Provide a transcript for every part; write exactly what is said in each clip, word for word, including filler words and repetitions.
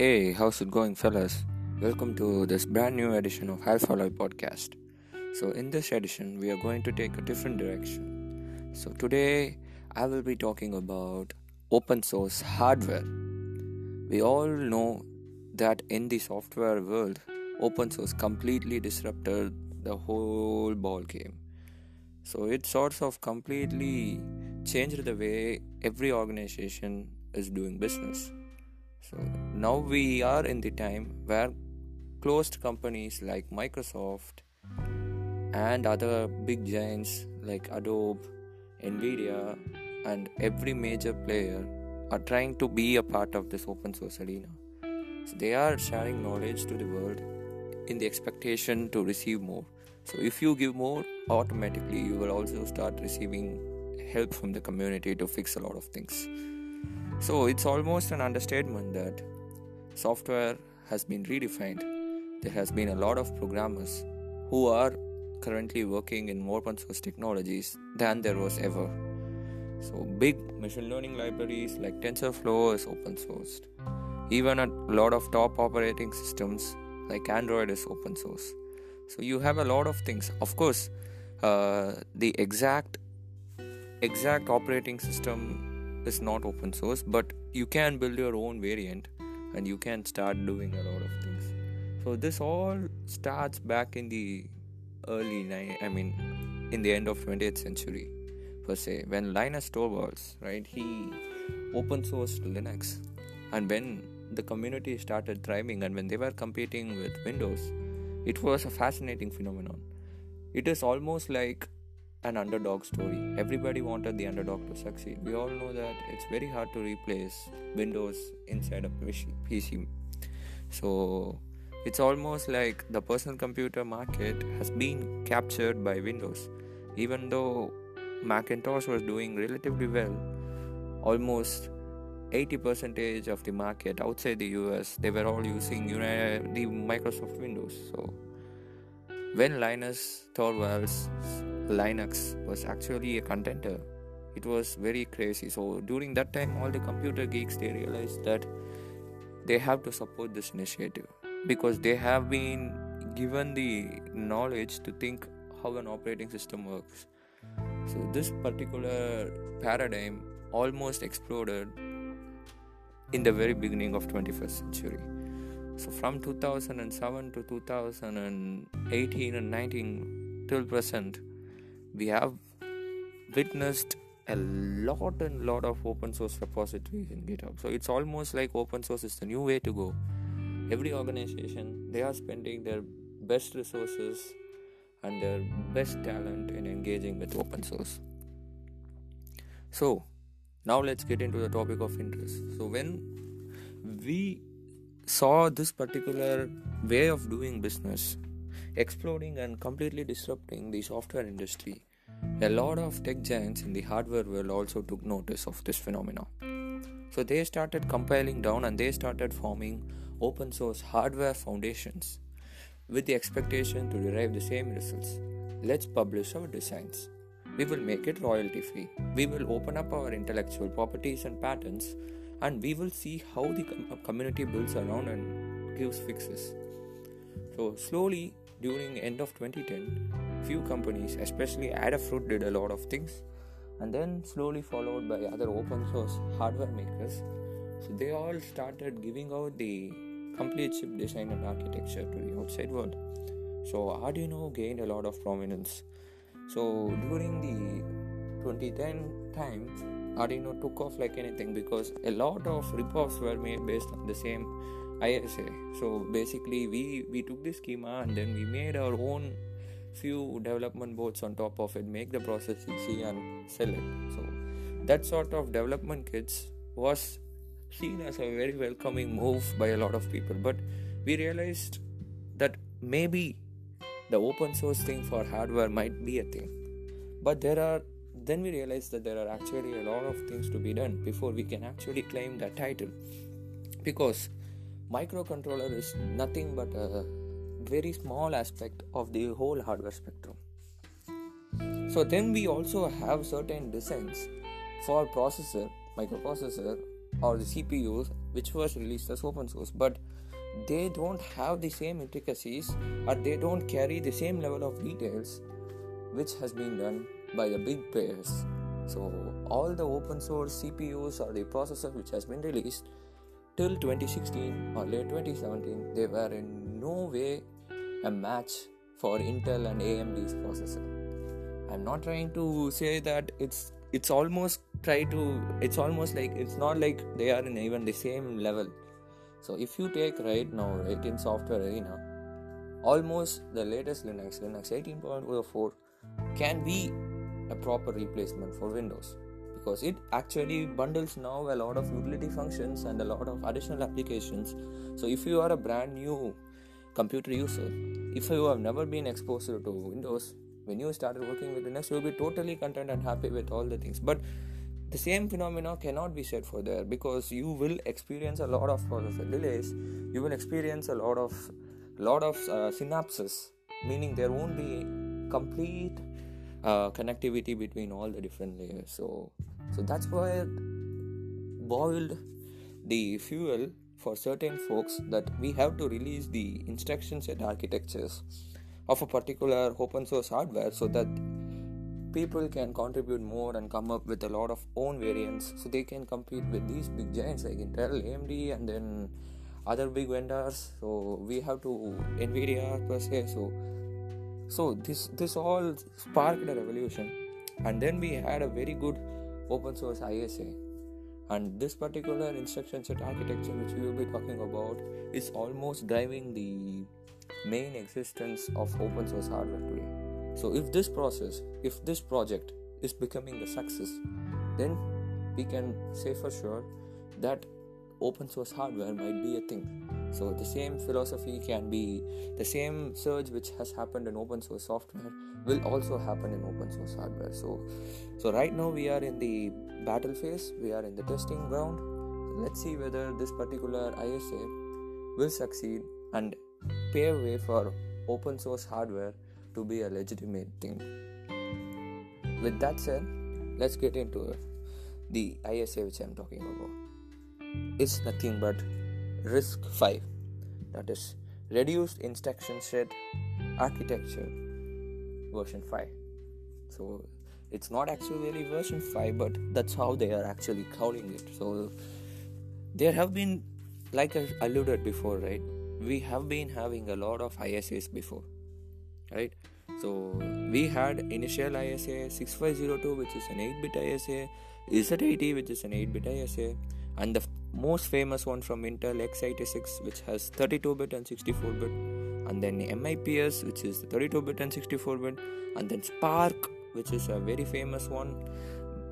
Hey, how's it going, fellas? Welcome to this brand new edition of Half Hollow Podcast. So in this edition, we are going to take a different direction. So today, I will be talking about open source hardware. We all know that in the software world, open source completely disrupted the whole ball game. So it sort of completely changed the way every organization is doing business. So now we are in the time where closed companies like Microsoft and other big giants like Adobe, Nvidia and every major player are trying to be a part of this open source arena. So they are sharing knowledge to the world in the expectation to receive more. So if you give more, automatically you will also start receiving help from the community to fix a lot of things. So it's almost an understatement that software has been redefined. There has been a lot of programmers who are currently working in more open source technologies than there was ever. So big machine learning libraries like TensorFlow is open sourced. Even a lot of top operating systems like Android is open source. So you have a lot of things. Of course, uh, the exact exact operating system is not open source, but you can build your own variant and you can start doing a lot of things. So this all starts back in the early I mean in the end of twentieth century per se, when Linus Torvalds, right, he open sourced Linux, and when the community started thriving and when they were competing with Windows, it was a fascinating phenomenon. It is almost like an underdog story. Everybody wanted the underdog to succeed. We all know that it's very hard to replace Windows inside a P C. So it's almost like the personal computer market has been captured by Windows. Even though Macintosh was doing relatively well, almost eighty percent of the market outside the U S, they were all using you know, the Microsoft Windows. So when Linus Torvalds Linux was actually a contender, it was very crazy. So during that time, all the computer geeks, they realized that they have to support this initiative because they have been given the knowledge to think how an operating system works. So this particular paradigm almost exploded in the very beginning of twenty-first century. So from two thousand seven to two thousand eighteen and nineteen till present, we have witnessed a lot and lot of open source repositories in GitHub. So it's almost like open source is the new way to go. Every organization, they are spending their best resources and their best talent in engaging with open source. So now let's get into the topic of interest. So when we saw this particular way of doing business exploding and completely disrupting the software industry, a lot of tech giants in the hardware world also took notice of this phenomenon. So they started compiling down and they started forming open source hardware foundations with the expectation to derive the same results. Let's publish our designs. We will make it royalty free. We will open up our intellectual properties and patents, and we will see how the community builds around and gives fixes. So slowly, during the end of twenty ten, few companies, especially Adafruit, did a lot of things, and then slowly followed by other open source hardware makers. So they all started giving out the complete chip design and architecture to the outside world. So Arduino gained a lot of prominence. So during the twenty ten time, Arduino took off like anything because a lot of rip-offs were made based on the same I S A. So basically we, we took the schema and then we made our own few development boards on top of it, make the process easy and sell it. So that sort of development kits was seen as a very welcoming move by a lot of people. But we realized that maybe the open source thing for hardware might be a thing. But there are then we realized that there are actually a lot of things to be done before we can actually claim that title. Because microcontroller is nothing but a very small aspect of the whole hardware spectrum. So then we also have certain designs for processor, microprocessor or the C P Us which was released as open source, but they don't have the same intricacies, or they don't carry the same level of details which has been done by the big players. So all the open source C P Us or the processors which has been released till twenty sixteen or late twenty seventeen, they were in no way a match for Intel and A M D's processor. I'm not trying to say that it's it's almost try to it's almost like it's not like they are in even the same level. So if you take right now, right, in software arena, almost the latest Linux, Linux eighteen point oh four, can be a proper replacement for Windows, because it actually bundles now a lot of utility functions and a lot of additional applications. So if you are a brand new computer user, if you have never been exposed to Windows, when you started working with Linux, you will be totally content and happy with all the things. But the same phenomena cannot be said for there, because you will experience a lot of processor delays, you will experience a lot of lot of uh, synapses, meaning there won't be complete uh, connectivity between all the different layers. So, so that's why it boiled the fuel for certain folks that we have to release the instruction set architectures of a particular open source hardware so that people can contribute more and come up with a lot of own variants, so they can compete with these big giants like Intel, A M D, and then other big vendors. So we have to Nvidia per se. So, so this this all sparked a revolution, and then we had a very good open source I S A. And this particular instruction set architecture which we will be talking about is almost driving the main existence of open source hardware today. So if this process, if this project is becoming a success, then we can say for sure that open source hardware might be a thing. So the same philosophy can be, the same surge which has happened in open source software will also happen in open source hardware. So, so right now we are in the battle phase, we are in the testing ground. So let's see whether this particular I S A will succeed and pave way for open source hardware to be a legitimate thing. With that said, let's get into the I S A which I'm talking about. It's nothing but RISC-V, that is Reduced Instruction Set Architecture version five. So it's not actually version five, but that's how they are actually calling it. So there have been, like I alluded before, right, we have been having a lot of I S As before. Right, so we had initial I S A sixty-five oh two, which is an eight bit I S A, Z eighty, which is an eight bit I S A, and the f- most famous one from Intel, x eighty-six, which has thirty-two bit and sixty-four bit, and then M I P S, which is thirty-two bit and sixty-four bit, and then Spark, which is a very famous one.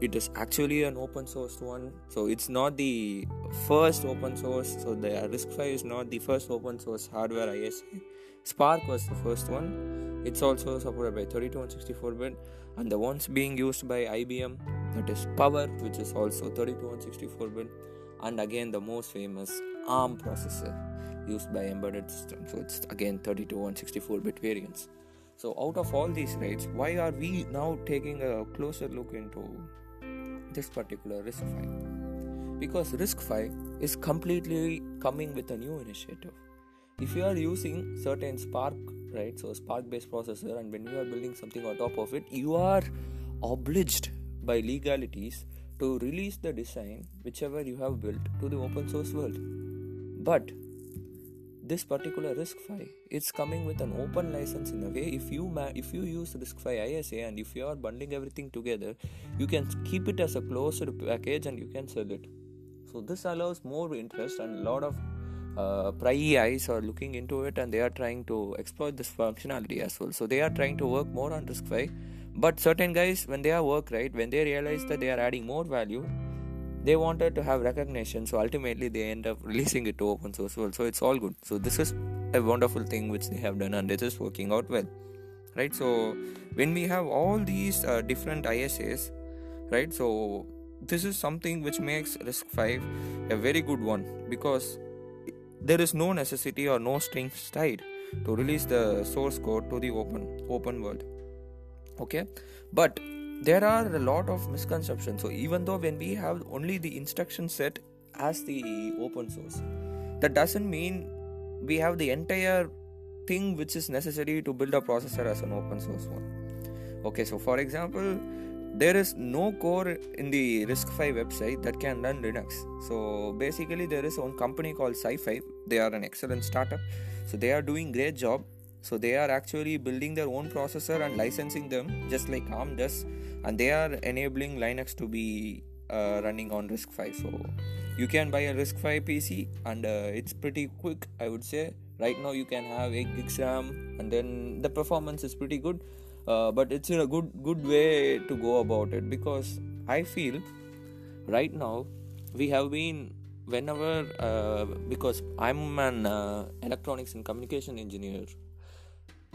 It is actually an open source one, so it's not the first open source. So the RISC-V is not the first open source hardware I S A. Spark was the first one. It's also supported by thirty-two and sixty-four bit, and the ones being used by I B M, that is Power, which is also thirty-two and sixty-four bit, and again the most famous ARM processor used by embedded system. So it's again thirty-two and sixty-four bit variants. So out of all these rates, why are we now taking a closer look into this particular RISC-V? Because RISC-V is completely coming with a new initiative. If you are using certain Spark, right, so Spark based processor, and when you are building something on top of it, you are obliged by legalities to release the design whichever you have built to the open source world. But this particular RISC-V, it's coming with an open license in a way. If you ma- if you use RISC-V I S A, and if you are bundling everything together, you can keep it as a closed package and you can sell it. So this allows more interest, and a lot of uh, prying eyes are looking into it, and they are trying to exploit this functionality as well. So they are trying to work more on RISC-V. But certain guys, when they are work, right, when they realize that they are adding more value, they wanted to have recognition, so ultimately they end up releasing it to open source world. So it's all good. So this is a wonderful thing which they have done, and it is working out well, right? So when we have all these uh, different I S As, right, so this is something which makes RISC-V a very good one, because there is no necessity or no strings tied to release the source code to the open open world. Okay, but there are a lot of misconceptions. So even though when we have only the instruction set as the open source. That doesn't mean we have the entire thing which is necessary to build a processor as an open source one. Okay, so for example, there is no core in the RISC-V website that can run Linux. So basically, there is one company called SiFive. They are an excellent startup. So they are doing great job. So they are actually building their own processor and licensing them, just like ARM does. And they are enabling Linux to be uh, running on RISC-V. So you can buy a RISC-V P C, and uh, it's pretty quick, I would say. Right now you can have eight gigs RAM, and then the performance is pretty good. Uh, but it's in a good good way to go about it, because I feel right now we have been whenever uh, because I'm an uh, electronics and communication engineer.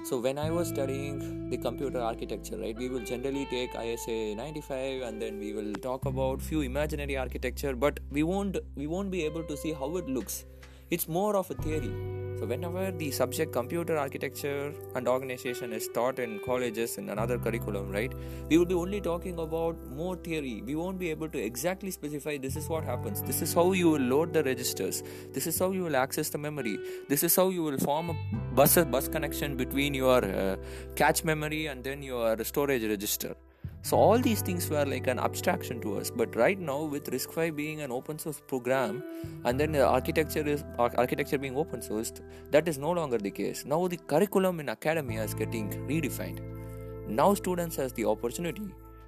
So when I was studying the computer architecture, right, we will generally take I S A ninety-five, and then we will talk about few imaginary architecture, but we won't we won't be able to see how it looks. It's more of a theory. So whenever the subject computer architecture and organization is taught in colleges in another curriculum, right, we will be only talking about more theory. We won't be able to exactly specify this is what happens. This is how you will load the registers. This is how you will access the memory. This is how you will form a bus, a bus connection between your uh, cache memory and then your storage register. So all these things were like an abstraction to us, but right now with RISC-V being an open source program, and then the architecture is architecture being open sourced, that is no longer the case. Now the curriculum in academia is getting redefined. Now students has the opportunity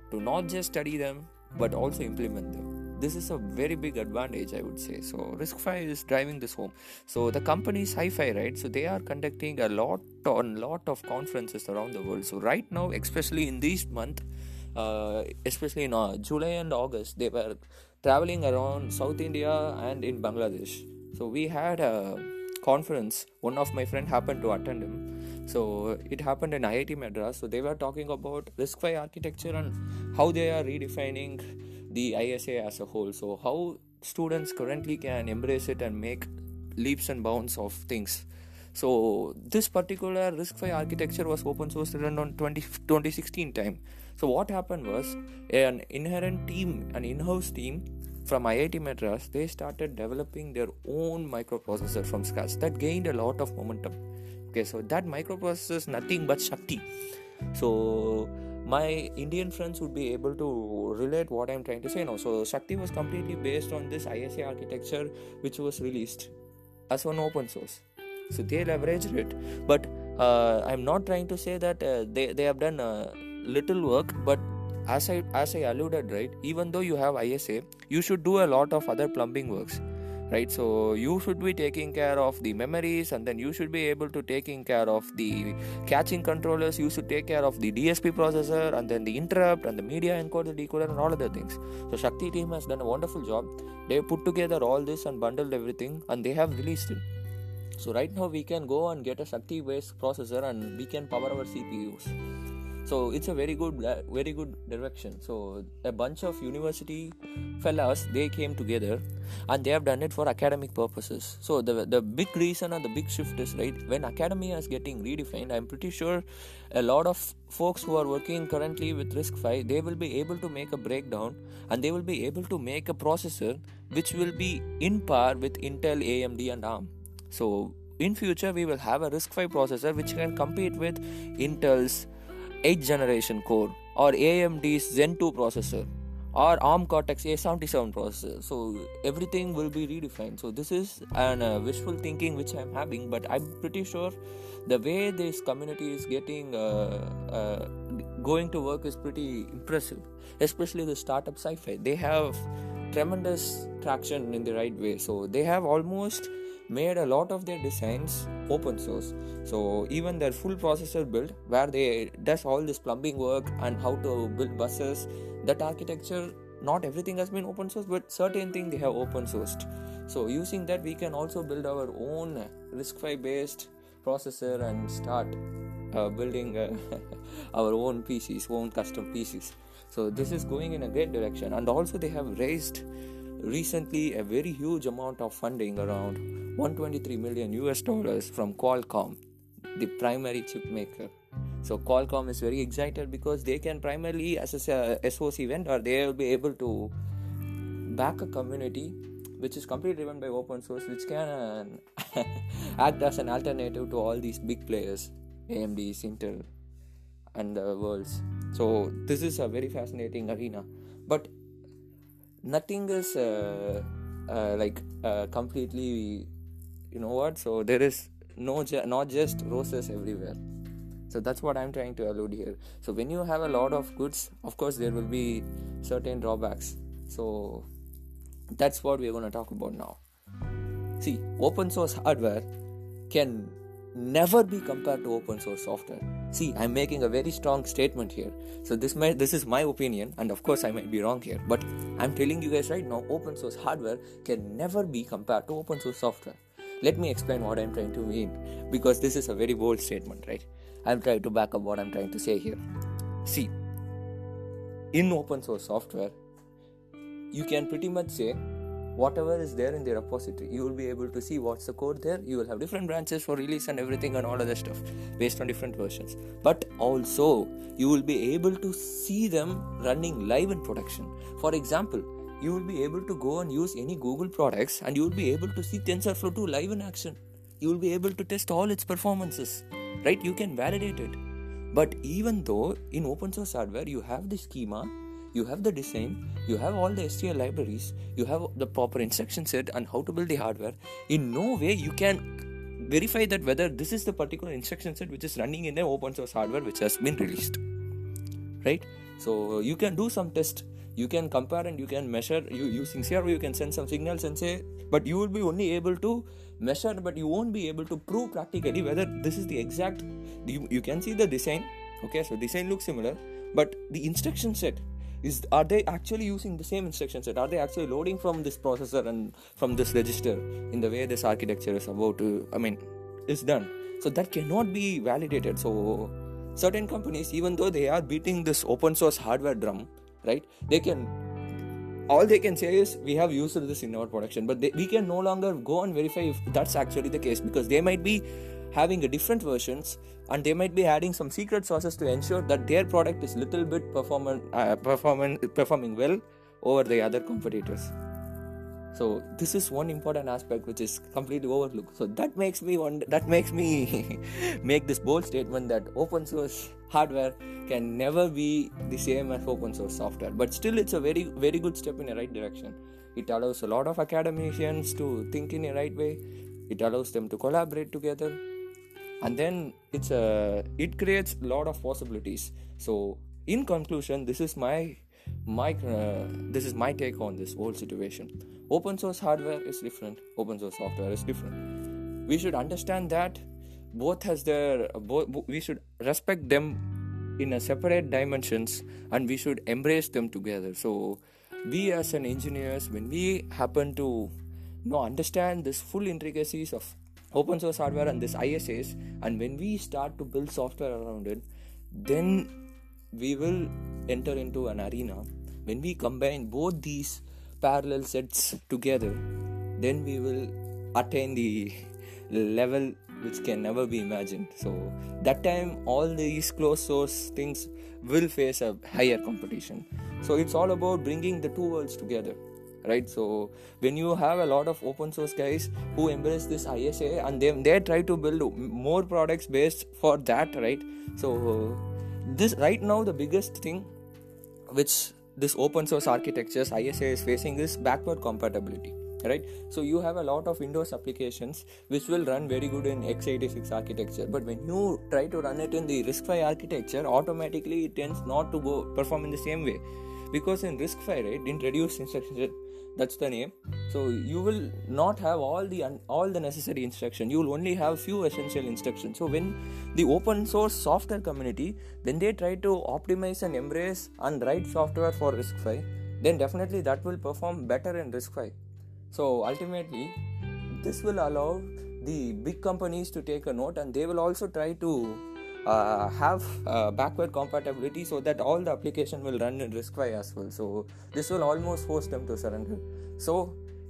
to not just study them, but also implement them. This is a very big advantage, I would say. So RISC-V is driving this home. So the company SiFive, right? So they are conducting a lot, a lot of conferences around the world. So right now, especially in this month. Uh, especially in uh, July and August, they were traveling around South India and in Bangladesh. So we had a conference. One of my friend happened to attend him. So it happened in I I T Madras. So they were talking about RISC-V architecture and how they are redefining the I S A as a whole. So how students currently can embrace it and make leaps and bounds of things. So this particular RISC-V architecture was open sourced around on twenty sixteen time. So what happened was an inherent team, an in-house team from I I T Madras, they started developing their own microprocessor from scratch. That gained a lot of momentum. Okay, so that microprocessor is nothing but Shakti. So my Indian friends would be able to relate what I'm trying to say now. So Shakti was completely based on this I S A architecture, which was released as an open source. So they leveraged it, but uh, I'm not trying to say that uh, they, they have done uh, little work, but as I as I alluded, right, even though you have I S A, you should do a lot of other plumbing works, right? So you should be taking care of the memories, and then you should be able to taking care of the caching controllers, you should take care of the D S P processor, and then the interrupt, and the media encoder, decoder, and all other things. So Shakti team has done a wonderful job. They put together all this and bundled everything, and they have released it. So right now we can go and get a Shakti-based processor, and we can power our C P Us. So it's a very good, very good direction. So a bunch of university fellas, they came together, and they have done it for academic purposes. So the the big reason and the big shift is, right, when academia is getting redefined, I'm pretty sure a lot of folks who are working currently with RISC-V, they will be able to make a breakdown, and they will be able to make a processor which will be in par with Intel, A M D, and ARM. So in future, we will have a RISC-V processor which can compete with Intel's eighth generation core, or A M D's Zen two processor, or ARM Cortex A seventy-seven processor. So everything will be redefined. So this is an uh, wishful thinking which I'm having, but I'm pretty sure the way this community is getting uh, uh, going to work is pretty impressive, especially the startup SiFive. They have tremendous traction in the right way. So they have almost made a lot of their designs open source. So even their full processor build, where they does all this plumbing work and how to build buses, that architecture, not everything has been open sourced, but certain things they have open sourced. So using that, we can also build our own RISC-V based processor and start uh, building uh, our own P Cs, own custom P Cs. So this is going in a great direction, and also they have raised recently a very huge amount of funding, around one hundred twenty-three million US dollars, from Qualcomm, the primary chip maker. So Qualcomm is very excited because they can primarily, as a S O C vendor, they will be able to back a community which is completely driven by open source, which can act as an alternative to all these big players, A M Ds, Intel, and the worlds. So this is a very fascinating arena, but nothing is uh, uh, like uh, completely, you know what? So there is no ju- not just roses everywhere. So that's what I'm trying to allude here. So when you have a lot of goods, of course there will be certain drawbacks. So that's what we're going to talk about now. See, open source hardware can never be compared to open source software. See, I'm making a very strong statement here. So this may, this is my opinion, and of course I might be wrong here. But I'm telling you guys right now, open source hardware can never be compared to open source software. Let me explain what I'm trying to mean, because this is a very bold statement, right? I'm trying to back up what I'm trying to say here. See, in open source software, you can pretty much say whatever is there in the repository. You will be able to see what's the code there. You will have different branches for release and everything and all other stuff based on different versions. But also, you will be able to see them running live in production. For example, you will be able to go and use any Google products and you will be able to see TensorFlow two live in action. You will be able to test all its performances, right? You can validate it. But even though in open source hardware, you have the schema, you have the design, you have all the S T L libraries, you have the proper instruction set and how to build the hardware, in no way you can verify that whether this is the particular instruction set which is running in the open source hardware which has been released, right? So you can do some test, you can compare and you can measure, you using C R O, you can send some signals and say, but you will be only able to measure, but you won't be able to prove practically whether this is the exact, you, you can see the design, okay, so design looks similar, but the instruction set, Is are they actually using the same instruction set? Are they actually loading from this processor and from this register in the way this architecture is about to, I mean, is done? So that cannot be validated. So certain companies, even though they are beating this open source hardware drum, right? They can, all they can say is we have used this in our production, but they, we can no longer go and verify if that's actually the case, because they might be having a different versions and they might be adding some secret sauces to ensure that their product is little bit performant, uh, performant, performing well over the other competitors. So this is one important aspect which is completely overlooked. So that makes me wonder, that makes me make this bold statement that open source hardware can never be the same as open source software. But still, it's a very, very good step in the right direction. It allows a lot of academicians to think in the right way. It allows them to collaborate together. And then it's a, it creates a lot of possibilities. So in conclusion, this is my my uh, this is my take on this whole situation. Open source hardware is different. Open source software is different. We should understand that both has their both. We should respect them in a separate dimensions, and we should embrace them together. So we as an engineers, when we happen to you know, understand this full intricacies of open source hardware and this I S As, and when we start to build software around it, then we will enter into an arena. When we combine both these parallel sets together, then we will attain the level which can never be imagined. So that time all these closed source things will face a higher competition. So it's all about bringing the two worlds together, right? So when you have a lot of open source guys who embrace this I S A and they, they try to build more products based for that, right? So this right now the biggest thing which this open source architectures I S A is facing is backward compatibility, right? So you have a lot of Windows applications which will run very good in x eighty-six architecture, but when you try to run it in the RISC-V architecture, automatically it tends not to go perform in the same way, because in RISC-V, right, introduced instruction, that's the name, so you will not have all the un- all the necessary instruction. You will only have few essential instructions. So when the open source software community, when they try to optimize and embrace and write software for RISC-V, then definitely that will perform better in RISC-V. So ultimately, this will allow the big companies to take a note, and they will also try to Uh, have uh, backward compatibility so that all the application will run in RISC-V as well. So this will almost force them to surrender. So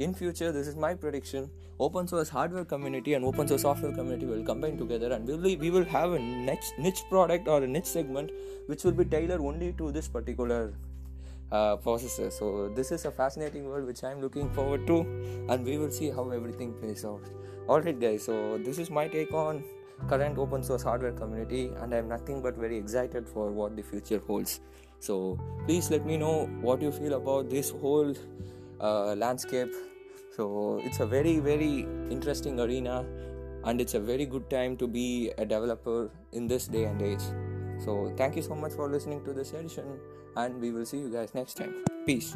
in future, this is my prediction, open source hardware community and open source software community will combine together, and we'll, we will have a niche, niche product or a niche segment which will be tailored only to this particular uh, processor. So this is a fascinating world which I'm looking forward to, and we will see how everything plays out. Alright guys, so this is my take on current open source hardware community, and I'm nothing but very excited for what the future holds. So please let me know what you feel about this whole uh, landscape. So it's a very very interesting arena, and it's a very good time to be a developer in this day and age. So thank you so much for listening to this edition, and we will see you guys next time. Peace.